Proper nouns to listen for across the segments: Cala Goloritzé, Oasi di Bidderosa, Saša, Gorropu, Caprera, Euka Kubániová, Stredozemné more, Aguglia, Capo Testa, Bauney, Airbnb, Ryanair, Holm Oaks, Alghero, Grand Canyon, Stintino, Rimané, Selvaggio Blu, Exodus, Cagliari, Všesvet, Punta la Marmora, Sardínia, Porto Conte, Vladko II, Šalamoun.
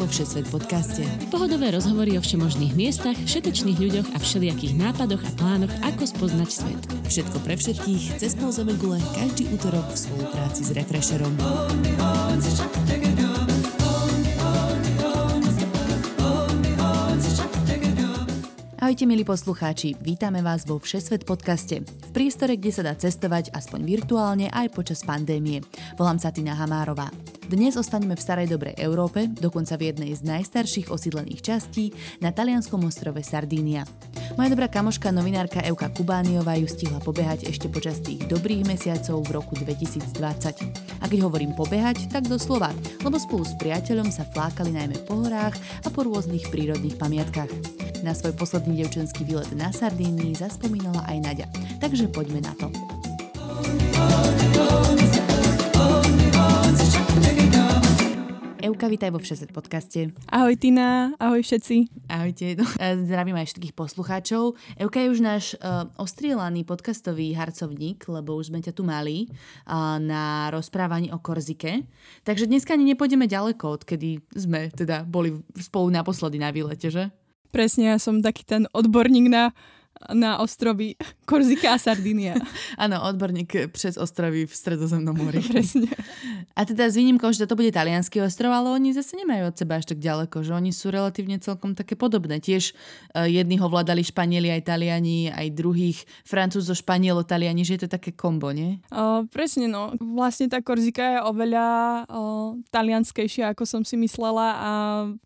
vo Všesvet podcaste. Pohodové rozhovory o všemožných miestach, všetečných ľuďoch a všelijakých nápadoch a plánoch, ako spoznať svet. Všetko pre všetkých cez pol zeme gule každý utorok v spolupráci s Refresherom. Ahojte, milí poslucháči, vítame vás vo Všesvet podcaste, v priestore, kde sa dá cestovať aspoň virtuálne aj počas pandémie. Volám sa Tina Hamárová. Dnes ostaneme v starej dobrej Európe, dokonca v jednej z najstarších osídlených častí na talianskom ostrove Sardínia. Moja dobrá kamoška, novinárka Euka Kubániová ju stihla pobehať ešte počas tých dobrých mesiacov v roku 2020. A keď hovorím pobehať, tak doslova, lebo spolu s priateľom sa flákali najmä po horách a po rôznych prírodných pamiatkach. Na svoj posledný devčenský výlet na Sardínii zaspomínala aj Naďa. Takže poďme na to. Euka, vítaj vo Všesvet podcaste. Ahoj Tina, ahoj všetci. Ahojte. Zdravím aj všetkých poslucháčov. Euka je už náš ostrielaný podcastový harcovník, lebo už sme ťa tu mali na rozprávaní o Korzike. Takže dneska ani nepôjdeme ďaleko, odkedy sme teda boli spolu naposledy na výlete, že? Presne, ja som taký ten odborník na ostrovy Korzika a Sardínia. Áno, odborník přes ostrovy v Stredozemnom mori. Presne. A teda s výnimkou, že to bude taliansky ostrov, ale oni zase nemajú od seba až tak ďaleko, že oni sú relatívne celkom také podobné. Tiež jedni ho vládali Španieli aj Taliani, aj druhých Francúzo, Španielo, Taliani, že je to také kombo, nie? Presne, no. Vlastne tá Korzika je oveľa talianskejšia, ako som si myslela a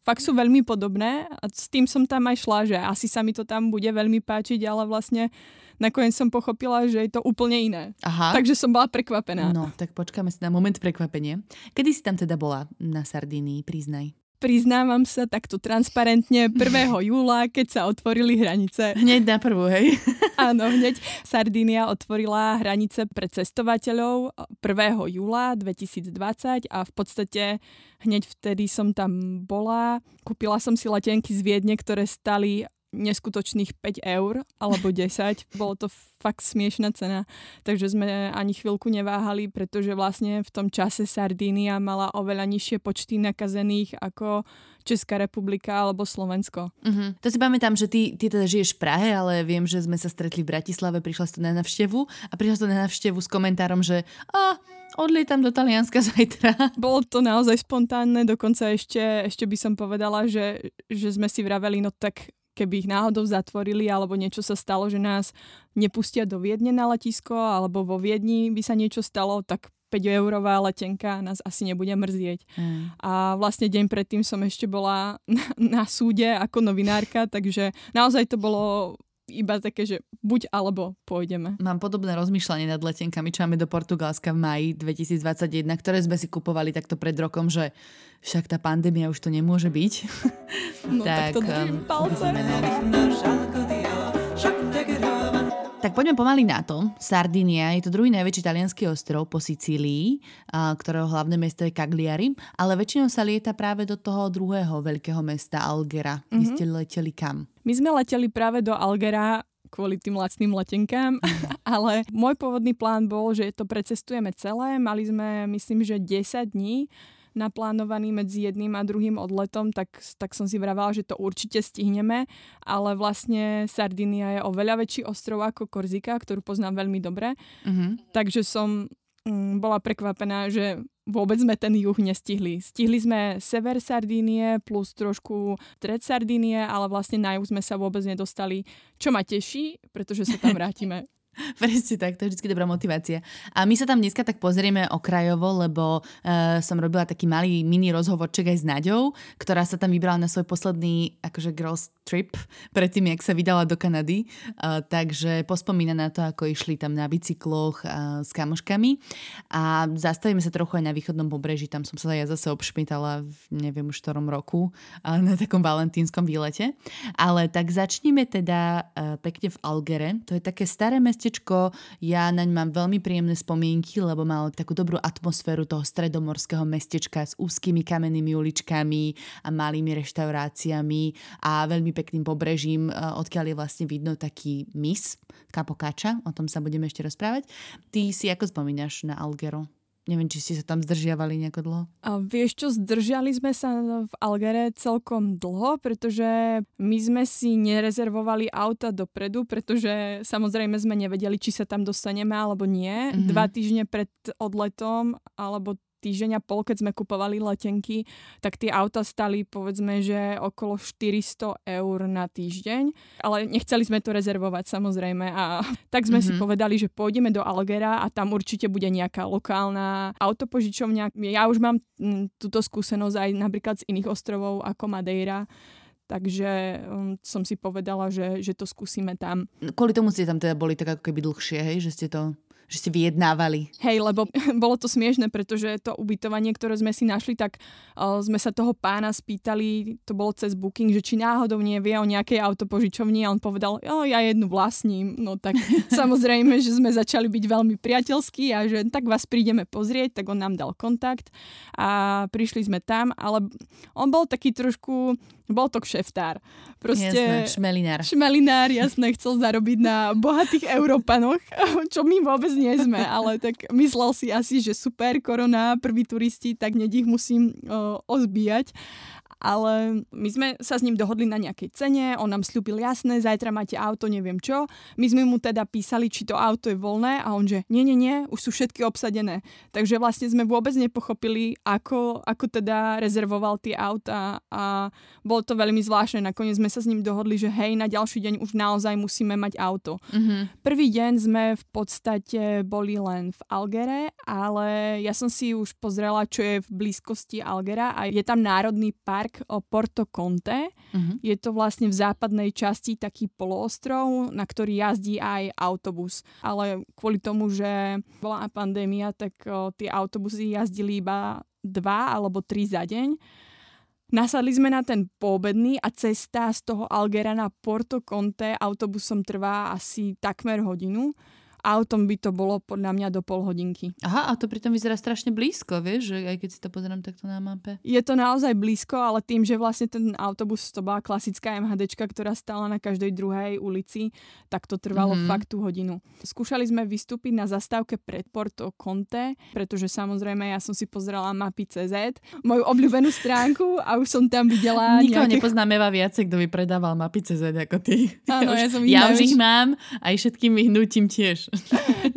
fakt sú veľmi podobné a s tým som tam aj šla, že asi sa mi to tam bude veľmi páčiť, ale vlastne nakoniec som pochopila, že je to úplne iné. Aha. Takže som bola prekvapená. No, tak počkáme si na moment prekvapenie. Kedy si tam teda bola na Sardínii, priznaj? Priznávam sa takto transparentne 1. júla, keď sa otvorili hranice. Hneď na prvú, hej? Áno, hneď. Sardínia otvorila hranice pre cestovateľov 1. júla 2020 a v podstate hneď vtedy som tam bola. Kúpila som si letenky z Viedne, ktoré stali neskutočných 5 eur alebo 10. Bolo to fakt smiešná cena. Takže sme ani chvíľku neváhali, pretože vlastne v tom čase Sardínia mala oveľa nižšie počty nakazených ako Česká republika alebo Slovensko. Uh-huh. To si pamätám, že ty teda žiješ v Prahe, ale viem, že sme sa stretli v Bratislave, prišla si tu na návštevu a s komentárom, že odlietam do Talianska zajtra. Bolo to naozaj spontánne, dokonca ešte by som povedala, že sme si vraveli, no tak keby ich náhodou zatvorili, alebo niečo sa stalo, že nás nepustia do Viedne na letisko, alebo vo Viedni by sa niečo stalo, tak 5-eurová letenka nás asi nebude mrzieť. A vlastne deň predtým som ešte bola na súde ako novinárka, takže naozaj to bolo iba také, že buď alebo pôjdeme. Mám podobné rozmýšľanie nad letenkami, čo máme do Portugalska v máji 2021, ktoré sme si kupovali takto pred rokom, že však tá pandémia už to nemôže byť. No tak to držím palce. Tak poďme pomaly na to. Sardínia je to druhý najväčší taliansky ostrov po Sicílii, ktorého hlavné mesto je Cagliari, ale väčšinou sa lieta práve do toho druhého veľkého mesta Alghera. Mm-hmm. Vy ste leteli kam? My sme leteli práve do Alghera kvôli tým lacným letenkám, ale môj pôvodný plán bol, že to precestujeme celé. Mali sme, myslím, že 10 dní naplánovaný medzi jedným a druhým odletom, tak som si vravala, že to určite stihneme, ale vlastne Sardínia je oveľa väčší ostrov ako Korzika, ktorú poznám veľmi dobre. Mm-hmm. Takže som bola prekvapená, že vôbec sme ten juh nestihli. Stihli sme sever Sardínie plus trošku stred Sardínie, ale vlastne na juh sme sa vôbec nedostali, čo ma teší, pretože sa tam vrátime. Presne tak, to je vždy dobrá motivácia. A my sa tam dneska tak pozrieme okrajovo, lebo som robila taký malý mini rozhovorček aj s Naďou, ktorá sa tam vybrala na svoj posledný akože girls trip, predtým, jak sa vydala do Kanady. Takže pospomína na to, ako išli tam na bicykloch s kamoškami. A zastavíme sa trochu aj na východnom pobreží, tam som sa ja zase obšmitala v neviem už ktorom roku na takom valentínskom výlete. Ale tak začnime teda pekne v Algere. To je také staré mesto, ja naň mám veľmi príjemné spomienky, lebo mal takú dobrú atmosféru toho stredomorského mestečka s úzkými kamennými uličkami a malými reštauráciami a veľmi pekným pobrežím, odkiaľ je vlastne vidno taký mys, Capo Caccia, o tom sa budeme ešte rozprávať. Ty si ako spomínaš na Alghero? Neviem, či ste sa tam zdržiavali nejako dlho? A vieš čo, zdržali sme sa v Alghere celkom dlho, pretože my sme si nerezervovali auta dopredu, pretože samozrejme sme nevedeli, či sa tam dostaneme alebo nie. Mm-hmm. 2 týždne pred odletom, alebo týždeň a pol, keď sme kupovali letenky, tak tie auta stali, povedzme, že okolo 400 € na týždeň. Ale nechceli sme to rezervovať, samozrejme. A tak sme si povedali, že pôjdeme do Alghera a tam určite bude nejaká lokálna autopožičovňa. Ja už mám túto skúsenosť aj napríklad z iných ostrovov ako Madeira. Takže som si povedala, že to skúsime tam. Kvôli tomu ste tam teda boli tak ako keby dlhšie, hej? Že ste to... Že ste vyjednávali. Hej, lebo bolo to smiešne, pretože to ubytovanie, ktoré sme si našli, tak sme sa toho pána spýtali, to bolo cez booking, že či náhodou nevie o nejakej autopožičovni a on povedal, ja jednu vlastním. No tak samozrejme, že sme začali byť veľmi priateľskí a že tak vás prídeme pozrieť, tak on nám dal kontakt a prišli sme tam, ale on bol taký trošku... Bol to kšeftár. Proste, jasné, šmelinár. Šmelinár, jasné, chcel zarobiť na bohatých Európanoch, čo my vôbec nie sme, ale tak myslel si asi, že super, korona, prví turisti, tak hneď ich musím ozbíjať. Ale my sme sa s ním dohodli na nejakej cene, on nám sľúbil jasné, zajtra máte auto, neviem čo. My sme mu teda písali, či to auto je voľné a on že nie, už sú všetky obsadené. Takže vlastne sme vôbec nepochopili, ako teda rezervoval tie auta a bolo to veľmi zvláštne. Nakoniec sme sa s ním dohodli, že hej, na ďalší deň už naozaj musíme mať auto. Mm-hmm. Prvý deň sme v podstate boli len v Alghere, ale ja som si už pozrela, čo je v blízkosti Alghera a je tam národný park o Porto Conte. Uh-huh. Je to vlastne v západnej časti taký poloostrov, na ktorý jazdí aj autobus. Ale kvôli tomu, že bola pandémia, tak tie autobusy jazdili iba 2 alebo 3 za deň. Nasadli sme na ten poobedný a cesta z toho Alghera na Porto Conte autobusom trvá asi takmer hodinu. Autom by to bolo podľa mňa do pol hodinky. Aha, a to pritom vyzerá strašne blízko, vieš, že aj keď si to pozerám takto na mape. Je to naozaj blízko, ale tým, že vlastne ten autobus, to bola klasická MHDčka, ktorá stála na každej druhej ulici, tak to trvalo fakt tú hodinu. Skúšali sme vystúpiť na zastávke pred Porto Conte, pretože samozrejme ja som si pozerala mapy.cz, moju obľúbenú stránku a už som tam videla... Nikoho nepoznáme viacej, kto by predával mapy.cz ako ty. Áno, ja už ich mám a všetkým vyhnutím tiež.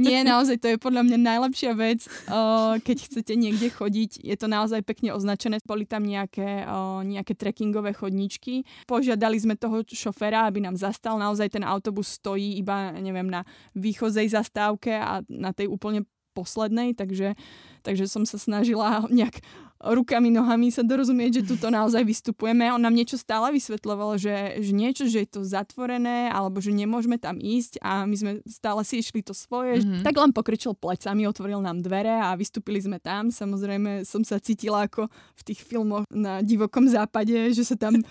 Nie, naozaj, to je podľa mňa najlepšia vec, keď chcete niekde chodiť. Je to naozaj pekne označené. Boli tam nejaké trekkingové chodničky. Požiadali sme toho šoféra, aby nám zastal. Naozaj ten autobus stojí iba, neviem, na výchozej zastávke a na tej úplne poslednej, takže som sa snažila nejak rukami, nohami sa dorozumieť, že tuto naozaj vystupujeme. On nám niečo stále vysvetľoval, že je to zatvorené, alebo že nemôžeme tam ísť a my sme stále si išli to svoje. Mm-hmm. Tak len pokričil plecami, otvoril nám dvere a vystúpili sme tam. Samozrejme som sa cítila ako v tých filmoch na divokom západe, že sa tam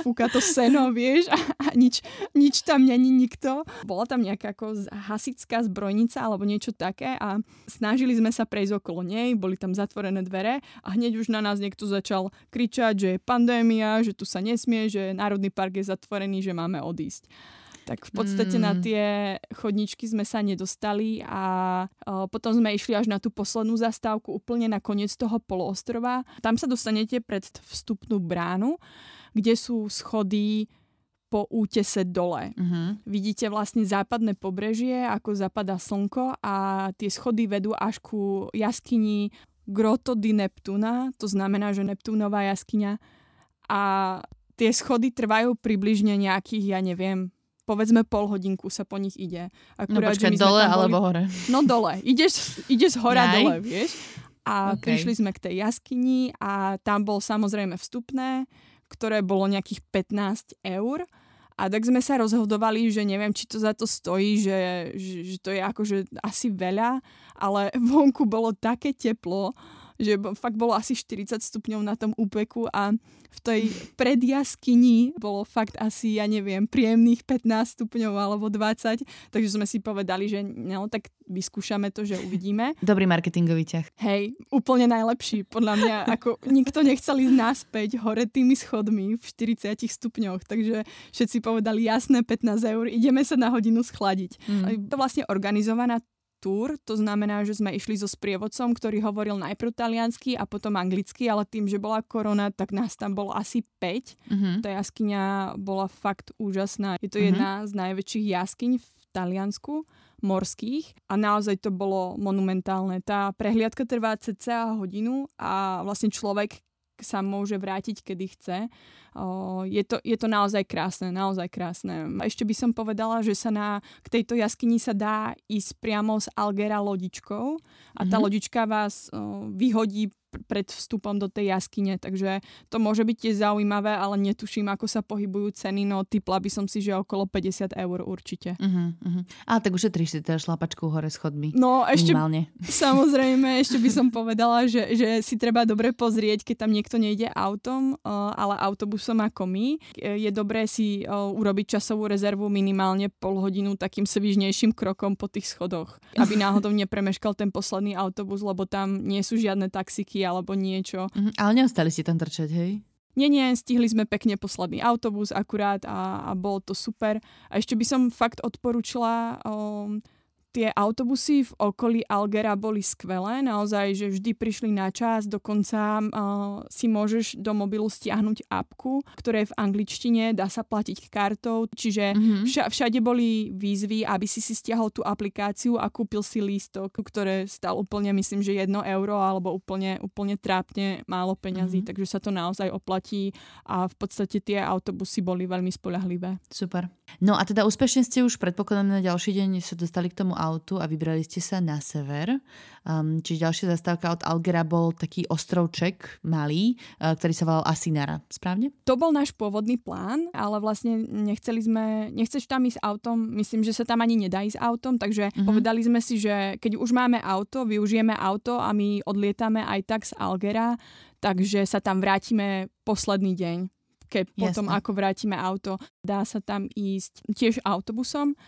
fúka to seno, vieš, a nič tam není nikto. Bola tam nejaká ako hasičská zbrojnica alebo niečo také a snažili sme sa prejsť okolo nej, boli tam zatvorené dvere a hneď už na nás niekto začal kričať, že je pandémia, že tu sa nesmie, že národný park je zatvorený, že máme odísť. Tak v podstate na tie chodničky sme sa nedostali a potom sme išli až na tú poslednú zastávku úplne na koniec toho poloostrova. Tam sa dostanete pred vstupnú bránu, kde sú schody po útese dole. Uh-huh. Vidíte vlastne západné pobrežie, ako zapadá slnko a tie schody vedú až ku jaskyni Grotto di Neptuna, to znamená, že Neptúnová jaskyňa. A tie schody trvajú približne nejakých, ja neviem, povedzme pol hodinku sa po nich ide. Akurát, no počkaj, dole alebo hore? No dole. Ideš hora dole, vieš. A prišli sme k tej jaskyni a tam bol samozrejme vstupné, ktoré bolo nejakých 15 €. A tak sme sa rozhodovali, že neviem, či to za to stojí, že to je akože asi veľa, ale vonku bolo také teplo, že fakt bolo asi 40 stupňov na tom úpeku a v tej predjaskyni bolo fakt asi, ja neviem, príjemných 15 stupňov alebo 20, takže sme si povedali, že no, tak vyskúšame to, že uvidíme. Dobrý marketingový ťah. Hej, úplne najlepší, podľa mňa, ako nikto nechcel ísť naspäť hore tými schodmi v 40 stupňoch, takže všetci povedali, jasné, 15 €, ideme sa na hodinu schladiť. To vlastne organizovaná túr, to znamená, že sme išli so sprievodcom, ktorý hovoril najprv taliansky a potom anglicky, ale tým, že bola korona, tak nás tam bolo asi 5. Uh-huh. Tá jaskyňa bola fakt úžasná. Je to jedna z najväčších jaskyň v Taliansku, morských, a naozaj to bolo monumentálne. Tá prehliadka trvá cca hodinu a vlastne človek sa môže vrátiť, kedy chce. Je to naozaj krásne, naozaj krásne. A ešte by som povedala, že sa k tejto jaskyni sa dá ísť priamo z Alghera lodičkou a tá lodička vás vyhodí pred vstupom do tej jaskyne, takže to môže byť tiež zaujímavé, ale netuším, ako sa pohybujú ceny, no typla by som si, že okolo 50 eur určite. Ale tak ušetríš si teda šlapačku hore schodmi. No ešte, minimálne. Samozrejme, ešte by som povedala, že si treba dobre pozrieť, keď tam niekto nejde autom, ale autobusom ako my. Je dobré si urobiť časovú rezervu minimálne pol hodinu takým svižnejším krokom po tých schodoch, aby náhodou nepremeškal ten posledný autobus, lebo tam nie sú žiadne taxiky alebo niečo. Ale neostali ste tam trčať, hej? Nie, stihli sme pekne posledný autobus akurát a bolo to super. A ešte by som fakt odporúčila, tie autobusy v okolí Alghera boli skvelé, naozaj, že vždy prišli na čas, dokonca si môžeš do mobilu stiahnuť apku, ktorá je v angličtine, dá sa platiť kartou, čiže všade boli výzvy, aby si stiahol tú aplikáciu a kúpil si lístok, ktoré stal úplne, myslím, že 1 euro alebo úplne trápne málo peňazí, takže sa to naozaj oplatí a v podstate tie autobusy boli veľmi spoľahlivé. Super. No a teda úspešne ste už, predpokladám, na ďalší deň sa dostali k tomu autu a vybrali ste sa na sever. Čiže ďalšia zastávka od Alghera bol taký ostrovček malý, ktorý sa volal Asinara. Správne? To bol náš pôvodný plán, ale vlastne nechceš tam ísť autom, myslím, že sa tam ani nedá ísť autom, takže povedali sme si, že keď už máme auto, využijeme auto a my odlietame aj tak z Alghera, takže sa tam vrátime posledný deň. Potom, ako vrátime auto, dá sa tam ísť tiež autobusom.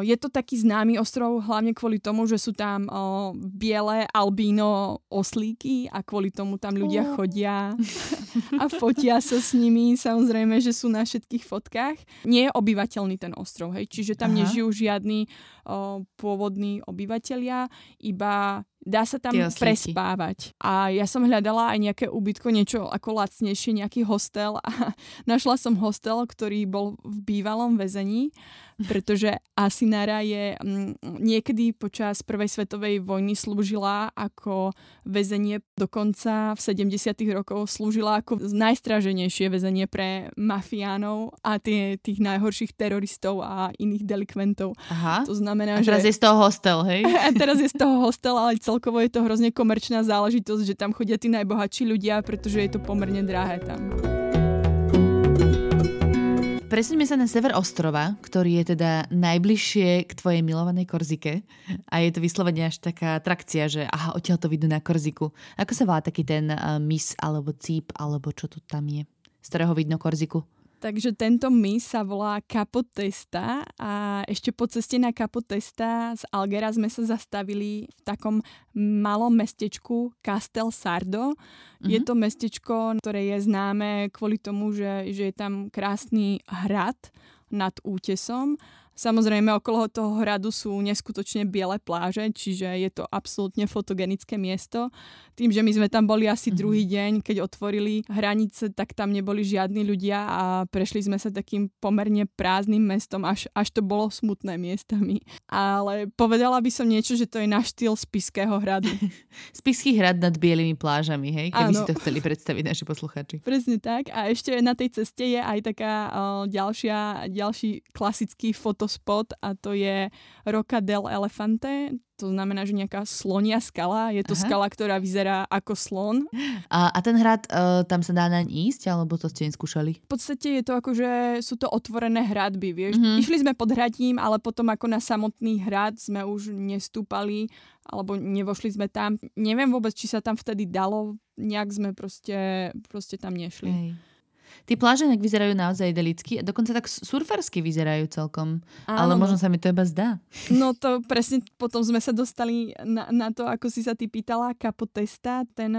Je to taký známy ostrov hlavne kvôli tomu, že sú tam biele albíno oslíky a kvôli tomu tam ľudia chodia a fotia sa s nimi. Samozrejme, že sú na všetkých fotkách. Nie je obyvateľný ten ostrov, hej? Čiže tam nežijú žiadni pôvodní obyvateľia, iba dá sa tam prespávať. A ja som hľadala aj nejaké ubytko, niečo ako lacnejšie, nejaký hostel, a našla som hostel, ktorý bol v bývalom väzení, pretože Asinara je niekedy počas Prvej svetovej vojny slúžila ako väzenie, dokonca v 70. rokoch slúžila ako najstraženejšie väzenie pre mafiánov a tých najhorších teroristov a iných delikventov. Aha. To znamená, že... teraz je z toho hostel, hej? A teraz je z toho hostel, ale celkovo je to hrozne komerčná záležitosť, že tam chodia tí najbohatší ľudia, pretože je to pomerne drahé tam. Presuňme sa na sever ostrova, ktorý je teda najbližšie k tvojej milovanej Korzike. A je to vyslovene až taká atrakcia, že odtiaľ to vidno na Korziku. Ako sa volá taký ten mys alebo cíp, alebo čo to tam je, z ktorého vidno Korziku? Takže tento mys sa volá Capo Testa a ešte po ceste na Capo Testa z Alghera sme sa zastavili v takom malom mestečku Castelsardo. Je to mestečko, ktoré je známe kvôli tomu, že je tam krásny hrad nad útesom. Samozrejme, okolo toho hradu sú neskutočne biele pláže, čiže je to absolútne fotogenické miesto. Tým, že my sme tam boli asi druhý deň, keď otvorili hranice, tak tam neboli žiadni ľudia a prešli sme sa takým pomerne prázdnym mestom, až to bolo smutné miestami. Ale povedala by som niečo, že to je na štýl Spišského hradu. Spišský hrad nad bielými plážami, hej? Keby si to chceli predstaviť naši poslucháči. Presne tak. A ešte na tej ceste je aj taká ďalší klasický fotospot a to je Rocca del Elefante, to znamená, že nejaká slonia skala, je to skala, ktorá vyzerá ako slon. A ten hrad, tam sa dá naň ísť, alebo to ste neskúšali? V podstate je to ako, že sú to otvorené hradby, vieš. Išli sme pod hradím, ale potom ako na samotný hrad sme už nestúpali, alebo nevošli sme tam. Neviem vôbec, či sa tam vtedy dalo, nejak sme proste tam nešli. Hej. Tí pláže vyzerajú naozaj idelicky a dokonca tak surfersky vyzerajú celkom. Áno, ale možno sa mi to iba zdá. No to presne, potom sme sa dostali na to, ako si sa ty pýtala, Capo Testa, ten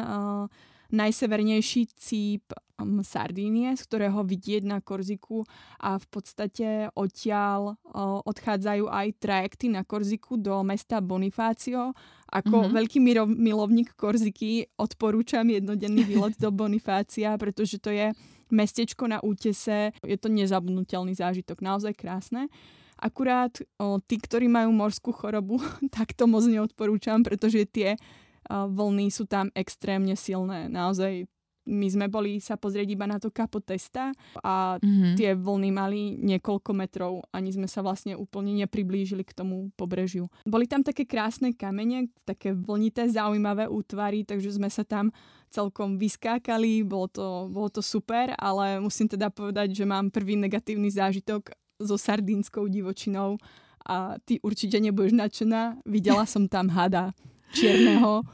najsevernejší cíp Sardínie, z ktorého vidieť na Korziku a v podstate odtiaľ odchádzajú aj trajekty na Korziku do mesta Bonifácio. Ako veľký milovník Korziky odporúčam jednodenný výlet do Bonifácia, pretože to je mestečko na útese. Je to nezabudnutelný zážitok, naozaj krásne. Akurát tí, ktorí majú morskú chorobu, tak to moc neodporúčam, pretože tie vlny sú tam extrémne silné. Naozaj my sme boli sa pozrieť iba na to Capo Testa a tie vlny mali niekoľko metrov. Ani sme sa vlastne úplne nepriblížili k tomu pobrežiu. Boli tam také krásne kamene, také vlnité, zaujímavé útvary, takže sme sa tam celkom vyskákali. Bolo to super, ale musím teda povedať, že mám prvý negatívny zážitok so sardínskou divočinou a ty určite nebudeš nadšená. Videla som tam hada čierneho,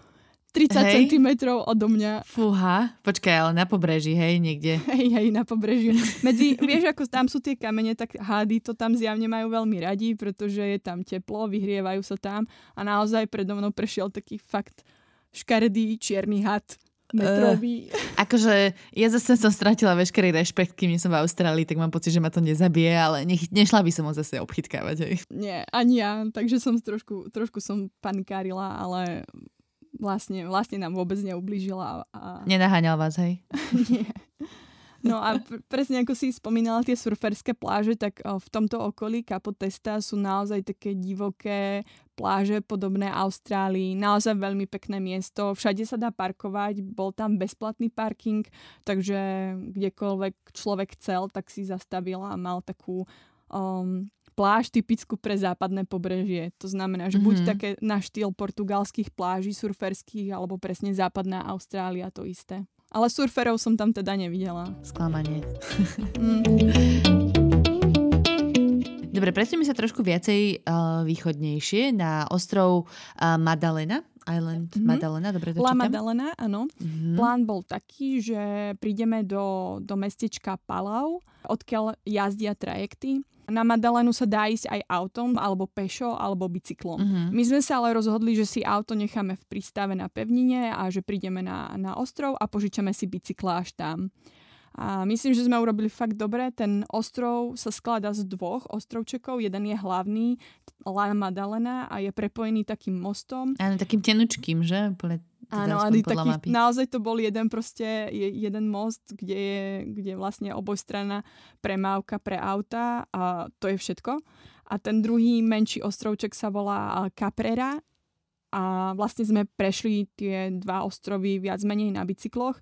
30 centimetrov odo mňa. Fúha, počkaj, ale na pobreží, hej, niekde. Hej, na pobreží. Medzi, vieš, ako tam sú tie kamene, tak hády to tam zjavne majú veľmi radi, pretože je tam teplo, vyhrievajú sa tam a naozaj predo mnou prešiel taký fakt škaredý čierny had. Metrový. Akože ja zase som stratila veškerý rešpekt, kým som v Austrálii, tak mám pocit, že ma to nezabije, ale nešla by som ho zase obchytkávať. Hej. Nie, ani ja, takže som trošku som panikárila, ale vlastne nám vôbec neublížila. Nenaháňal vás, hej? Nie. No a presne ako si spomínala tie surferské pláže, tak v tomto okolí Capo Testa sú naozaj také divoké pláže podobné Austrálii. Naozaj veľmi pekné miesto. Všade sa dá parkovať. Bol tam bezplatný parking, takže kdekoľvek človek chcel, tak si zastavil a mal takú pláž typickú pre západné pobrežie. To znamená, že buď také na štýl portugalských pláží surferských, alebo presne západná Austrália, to isté. Ale surferov som tam teda nevidela. Sklamanie. Dobre, presuňme sa trošku viacej východnejšie na ostrov Maddalena. Island Maddalena, dobre to čítam. La Maddalena, áno. Plán bol taký, že prídeme do mestečka Palau, odkiaľ jazdia trajekty. Na Maddalénu sa dá ísť aj autom, alebo pešo, alebo bicyklom. My sme sa ale rozhodli, že si auto necháme v prístave na pevnine a že prídeme na ostrov a požičame si bicykla až tam. A myslím, že sme urobili fakt dobre. Ten ostrov sa skladá z dvoch ostrovčekov. Jeden je hlavný, La Maddalena, a je prepojený takým mostom. Áno, takým tenučkým, že? Áno, ale naozaj to bol jeden most, kde je vlastne obojstranná premávka pre auta a to je všetko. A ten druhý menší ostrovček sa volá Caprera. A vlastne sme prešli tie dva ostrovy viac menej na bicykloch.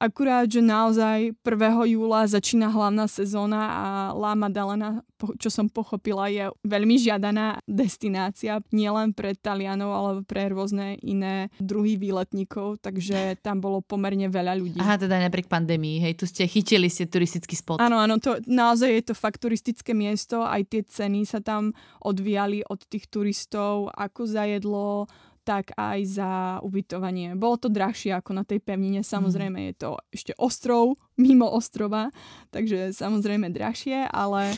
Akurát, že naozaj 1. júla začína hlavná sezóna a La Maddalena, čo som pochopila, je veľmi žiadaná destinácia. Nielen pre Talianov, ale pre rôzne iné druhy výletníkov, takže tam bolo pomerne veľa ľudí. Aha, teda napriek pandémii, hej, tu ste chytili turistický spot. Áno, to, naozaj je to fakt turistické miesto, aj tie ceny sa tam odvíjali od tých turistov, ako za jedlo, tak aj za ubytovanie. Bolo to drahšie ako na tej pevnine. Samozrejme je to ešte ostrov, mimo ostrova, takže samozrejme drahšie, ale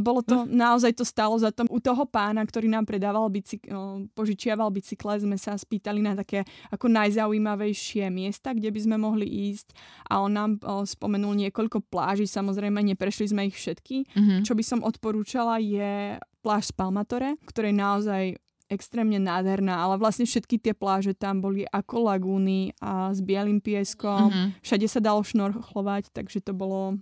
bolo to, naozaj to stalo za to. U toho pána, ktorý nám predával požičiaval bicykle, sme sa spýtali na také ako najzaujímavejšie miesta, kde by sme mohli ísť a on nám spomenul niekoľko pláží, samozrejme neprešli sme ich všetky. Čo by som odporúčala je pláž Spalmatore, ktoré naozaj extrémne nádherná, ale vlastne všetky tie pláže tam boli ako lagúny a s bielým pieskom. Všade sa dalo šnorchlovať, takže to bolo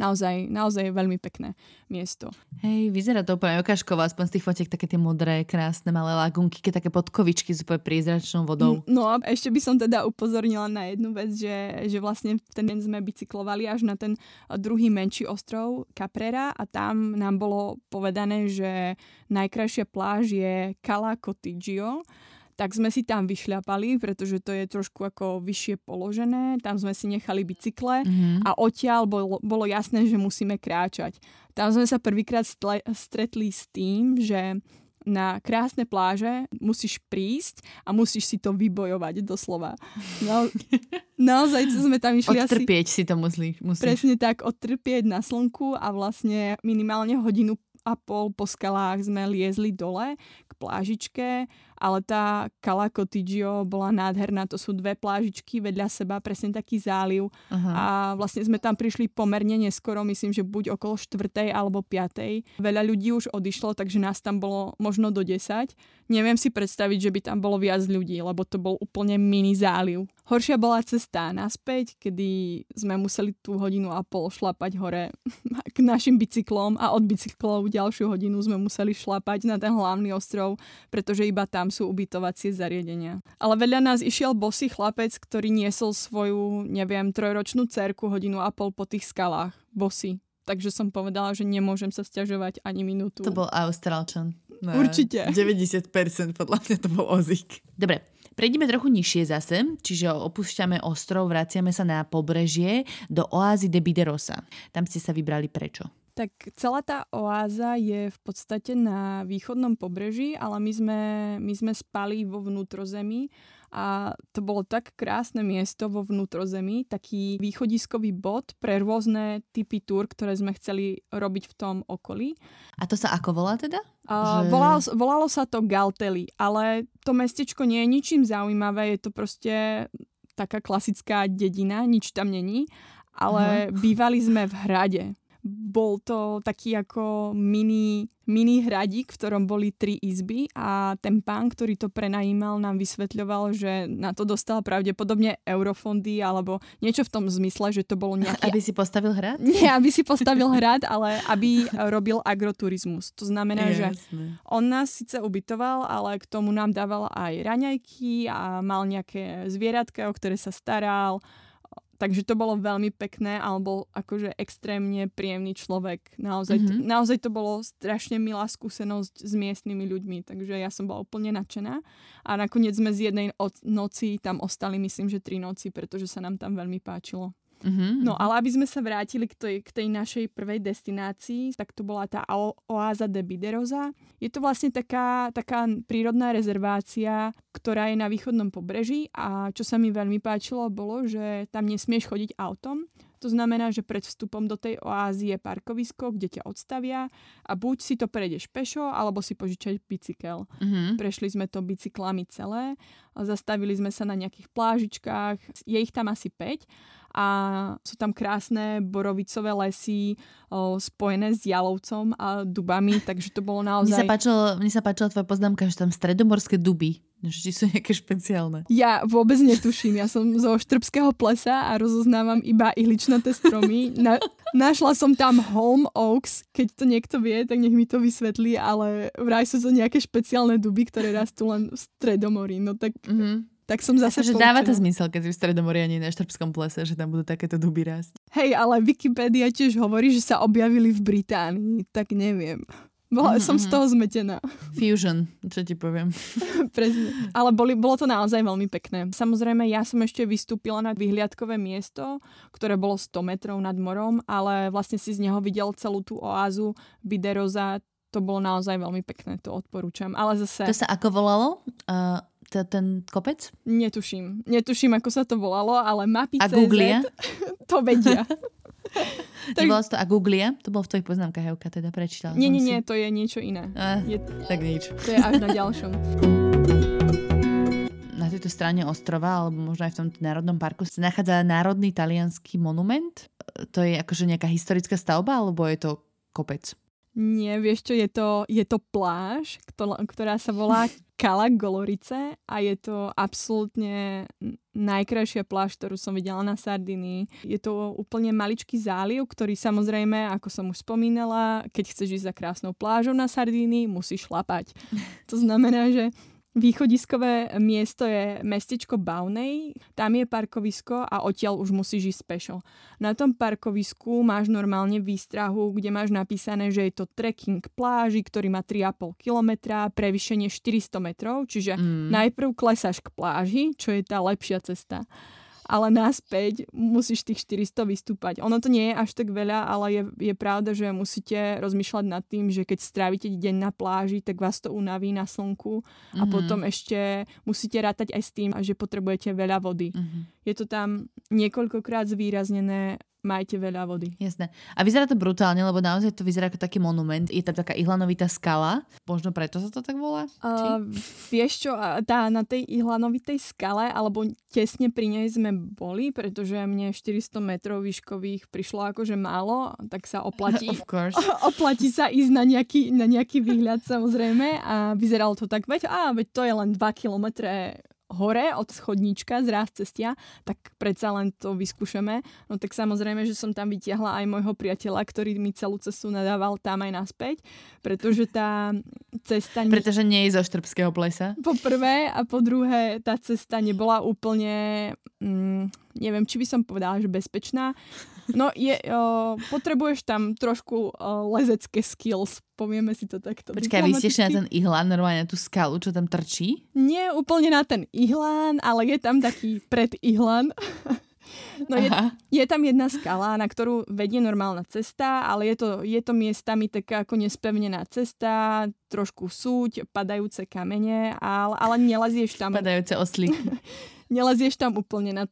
naozaj veľmi pekné miesto. Hej, vyzerá to úplne ukážkovo, aspoň z tých fotiek také tie modré, krásne malé lagunky, také podkovičky s úplne priezračnou vodou. No a ešte by som teda upozornila na jednu vec, že vlastne ten deň sme bicyklovali až na ten druhý menší ostrov Caprera a tam nám bolo povedané, že najkrajšia pláž je Cala Cotigio. Tak sme si tam vyšľapali, pretože to je trošku ako vyššie položené. Tam sme si nechali bicykle a odtiaľ bolo jasné, že musíme kráčať. Tam sme sa prvýkrát stretli s tým, že na krásne pláže musíš prísť a musíš si to vybojovať doslova. Naozaj sme tam išli asi... Odtrpieť si to musíš. Presne tak, odtrpieť na slnku a vlastne minimálne hodinu a pol po skalách sme liezli dole k plážičke, ale tá Cala Cotigio bola nádherná. To sú dve plážičky vedľa seba, presne taký záliv. Aha. A vlastne sme tam prišli pomerne neskoro, myslím, že buď okolo 4. alebo 5. Veľa ľudí už odišlo, takže nás tam bolo možno do 10. Neviem si predstaviť, že by tam bolo viac ľudí, lebo to bol úplne mini záliv. Horšia bola cesta naspäť, kedy sme museli tú 1,5 hodiny šlapať hore k našim bicyklom a od bicyklov ďalšiu hodinu sme museli šlapať na ten hlavný ostrov, pretože iba tam sú ubytovacie zariadenia. Ale vedľa nás išiel bosý chlapec, ktorý niesol svoju, neviem, 3-ročnú dcérku 1,5 hodiny po tých skalách. Bosý. Takže som povedala, že nemôžem sa sťažovať ani minútu. To bol Austrálčan. Určite. 90% podľa mňa to bol Ozík. Dobre. Prejdeme trochu nižšie zase, čiže opúšťame ostrov, vraciame sa na pobrežie do Oasi di Bidderosa. Tam ste sa vybrali prečo? Tak celá tá oáza je v podstate na východnom pobreží, ale my sme spali vo vnútrozemí a to bolo tak krásne miesto vo vnútrozemí, taký východiskový bod pre rôzne typy túr, ktoré sme chceli robiť v tom okolí. A to sa ako volá teda? Volalo sa to Galteli, ale to mestečko nie je ničím zaujímavé, je to proste taká klasická dedina, nič tam není, ale bývali sme v hrade. Bol to taký ako mini hradík, v ktorom boli 3 izby a ten pán, ktorý to prenajímal, nám vysvetľoval, že na to dostal pravdepodobne eurofondy alebo niečo v tom zmysle, že to bolo nejaké... Aby si postavil hrad? Nie, aby si postavil hrad, ale aby robil agroturizmus. To znamená, že on nás síce ubytoval, ale k tomu nám dával aj raňajky a mal nejaké zvieratka, o ktoré sa staral. Takže to bolo veľmi pekné, ale bol akože extrémne príjemný človek. Naozaj to bolo strašne milá skúsenosť s miestnymi ľuďmi, takže ja som bola úplne nadšená. A nakoniec sme z jednej noci tam ostali, myslím, že 3 noci, pretože sa nám tam veľmi páčilo. No ale aby sme sa vrátili k tej našej prvej destinácii, tak to bola tá Oáza di Bidderosa. Je to vlastne taká prírodná rezervácia, ktorá je na východnom pobreží a čo sa mi veľmi páčilo bolo, že tam nesmieš chodiť autom. To znamená, že pred vstupom do tej oázy je parkovisko, kde ťa odstavia a buď si to prejdeš pešo, alebo si požičať bicykel. Prešli sme to bicyklami celé, zastavili sme sa na nejakých plážičkách, je ich tam asi 5 a sú tam krásne borovicové lesy spojené s jalovcom a dubami, takže to bolo naozaj... Mne sa páčila tvoja poznámka, že tam stredomorské duby. Či sú nejaké špeciálne? Ja vôbec netuším. Ja som zo Štrbského plesa a rozoznávam iba ihličnaté stromy. Našla som tam Holm Oaks. Keď to niekto vie, tak nech mi to vysvetlí, ale vraj sú to nejaké špeciálne duby, ktoré rastú len v Stredomorí. No tak... Tak som zase to, že dáva to zmysel, keď si v Stredomorí a nie na Štrbskom plese, že tam budú takéto duby rásť. Hej, ale Wikipédia tiež hovorí, že sa objavili v Británii. Tak neviem. Som z toho zmetená. Fusion, čo ti poviem. Presne. Ale bolo to naozaj veľmi pekné. Samozrejme, ja som ešte vystúpila na vyhliadkové miesto, ktoré bolo 100 metrov nad morom, ale vlastne si z neho videl celú tú oázu Bidderosa. To bolo naozaj veľmi pekné, to odporúčam. Ale zase... To sa ako volalo? Ten kopec? Netuším, ako sa to volalo, ale mapy Aguglia? To vedia. Nebolo to Aguglia? To bolo v tvojich poznámkach, Euka, teda prečítala. Nie, to je niečo iné. To je až na ďalšom. Na tejto strane ostrova, alebo možno aj v tomto národnom parku, sa nachádza národný taliansky monument. To je akože nejaká historická stavba, alebo je to kopec? Nie, vieš čo, je to pláž, ktorá sa volá Cala Goloritzé a je to absolútne najkrajšia pláž, ktorú som videla na Sardínii. Je to úplne maličký záliv, ktorý samozrejme, ako som už spomínala, keď chceš ísť za krásnou plážou na Sardínii, musíš šlapať. To znamená, že východiskové miesto je mestečko Bauney, tam je parkovisko a odtiaľ už musíš ísť pešo. Na tom parkovisku máš normálne výstrahu, kde máš napísané, že je to trekking pláži, ktorý má 3,5 kilometra, prevýšenie 400 metrov, čiže najprv klesáš k pláži, čo je tá lepšia cesta. Ale naspäť musíš tých 400 vystúpať. Ono to nie je až tak veľa, ale je pravda, že musíte rozmýšľať nad tým, že keď strávite deň na pláži, tak vás to unaví na slnku a potom ešte musíte rátať aj s tým, že potrebujete veľa vody. Je to tam niekoľkokrát zvýraznené, Majte veľa vody. Jasné. A vyzerá to brutálne, lebo naozaj to vyzerá ako taký monument. Je tam taká ihlanovitá skala. Možno preto sa to tak volá? Vieš čo, tá na tej ihlanovitej skale, alebo tesne pri nej sme boli, pretože mne 400 metrov výškových prišlo akože málo, tak sa oplatí. Of course. Oplatí sa ísť na nejaký výhľad samozrejme. A vyzeralo to tak, veď to je len 2 kilometre hore od schodnička z ráz cestia, tak predsa len to vyskúšame. No tak samozrejme, že som tam vytiahla aj môjho priateľa, ktorý mi celú cestu nadával tam aj naspäť, pretože tá cesta... Pretože nie je zo Štrbského plesa. Po prvé a po druhé, tá cesta nebola úplne... neviem, či by som povedala, že bezpečná. No je... potrebuješ tam trošku lezecké skills. Povieme si to takto. Počkaj, vy ste ešte na ten ihlán, normálne na tú skalu, čo tam trčí? Nie úplne na ten ihlán, ale je tam taký predihlán. No je tam jedna skala, na ktorú vedie normálna cesta, ale je to miestami taká ako nespevnená cesta, trošku súť, padajúce kamene, ale nelezieš tam... Padajúce oslíky. Nelezieš tam úplne na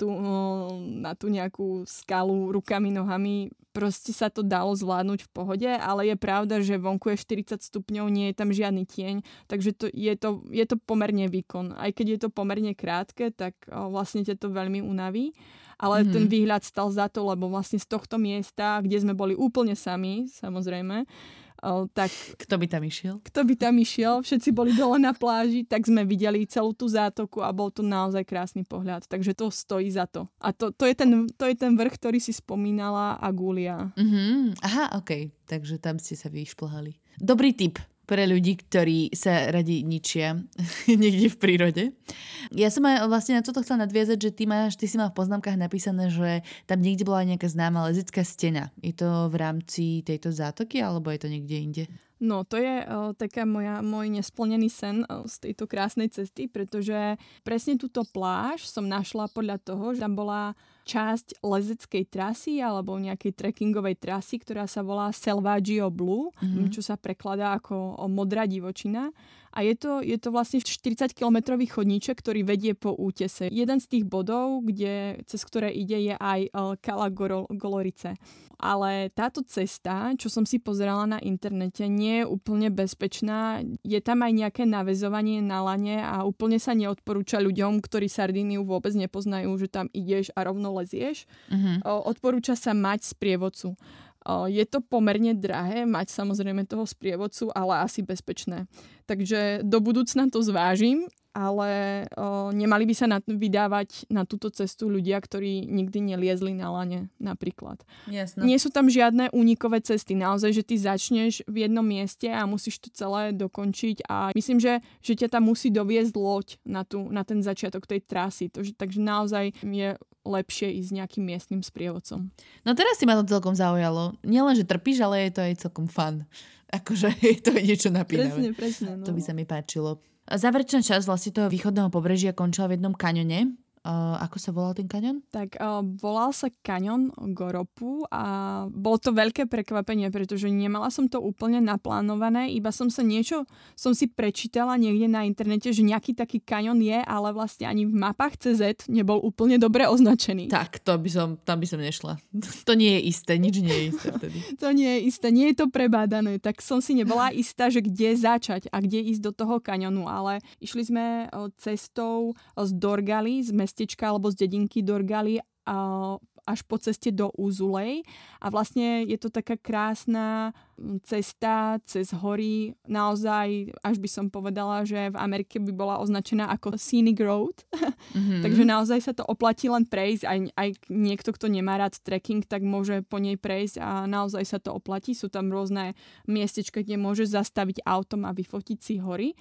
tú nejakú skalu rukami, nohami. Proste sa to dalo zvládnuť v pohode, ale je pravda, že vonku je 40 stupňov, nie je tam žiadny tieň, takže je to pomerne výkon. Aj keď je to pomerne krátke, tak vlastne ťa to veľmi unaví. Ale ten výhľad stal za to, lebo vlastne z tohto miesta, kde sme boli úplne sami, samozrejme, tak... Kto by tam išiel? Všetci boli dole na pláži, tak sme videli celú tú zátoku a bol to naozaj krásny pohľad. Takže to stojí za to. A to je ten vrch, ktorý si spomínala, Aguglia. Mm-hmm. Aha, okej. Takže tam ste sa vyšplhali. Dobrý tip pre ľudí, ktorí sa radi ničia niekde v prírode. Ja som aj vlastne na toto chcela nadviazať, že ty si mal v poznámkach napísané, že tam niekde bola nejaká známa lezecká stena. Je to v rámci tejto zátoky, alebo je to niekde inde? No, to je taká môj nesplnený sen z tejto krásnej cesty, pretože presne túto pláž som našla podľa toho, že tam bola časť lezeckej trasy alebo nejakej trekkingovej trasy, ktorá sa volá Selvaggio Blu, čo sa prekladá ako modrá divočina. A je to vlastne 40-kilometrový chodníček, ktorý vedie po útese. Jeden z tých bodov, cez ktoré ide, je aj Cala Goloritzé. Ale táto cesta, čo som si pozerala na internete, nie je úplne bezpečná. Je tam aj nejaké naväzovanie na lane a úplne sa neodporúča ľuďom, ktorí Sardíniu vôbec nepoznajú, že tam ideš a rovno lezieš. Odporúča sa mať sprievodcu. Je to pomerne drahé mať samozrejme toho sprievodcu, ale asi bezpečné. Takže do budúcna to zvážim, ale nemali by sa vydávať na túto cestu ľudia, ktorí nikdy neliezli na lane napríklad. Jasno. Nie sú tam žiadne únikové cesty. Naozaj, že ty začneš v jednom mieste a musíš to celé dokončiť a myslím, že ťa tam musí doviezť loď na ten začiatok tej trasy. Takže naozaj je lepšie ísť nejakým miestnym sprievodcom. No teraz si ma to celkom zaujalo. Nielen, že trpíš, ale je to aj celkom fun. Akože je to niečo napínavé. Presne. No. To by sa mi páčilo. Záverečná časť vlastne toho východného pobrežia končila v jednom kaňone. Ako sa volal ten kaňon? Tak volal sa kaňon Gorropu a bolo to veľké prekvapenie, pretože nemala som to úplne naplánované, iba som si prečítala niekde na internete, že nejaký taký kaňon je, ale vlastne ani v mapách CZ nebol úplne dobre označený. Tak, tam by som nešla. To nie je isté, nič nie je isté vtedy. To nie je isté, nie je to prebádané, tak som si nebola istá, že kde začať a kde ísť do toho kaňonu, ale išli sme cestou z Dorgali, z mestečka alebo z dedinky Dorgali až po ceste do Uzulej a vlastne je to taká krásna cesta cez hory, naozaj až by som povedala, že v Amerike by bola označená ako scenic road. Takže naozaj sa to oplatí len prejsť, aj niekto, kto nemá rád trekking, tak môže po nej prejsť a naozaj sa to oplatí, sú tam rôzne miestečka, kde môžeš zastaviť autom a vyfotiť si hory.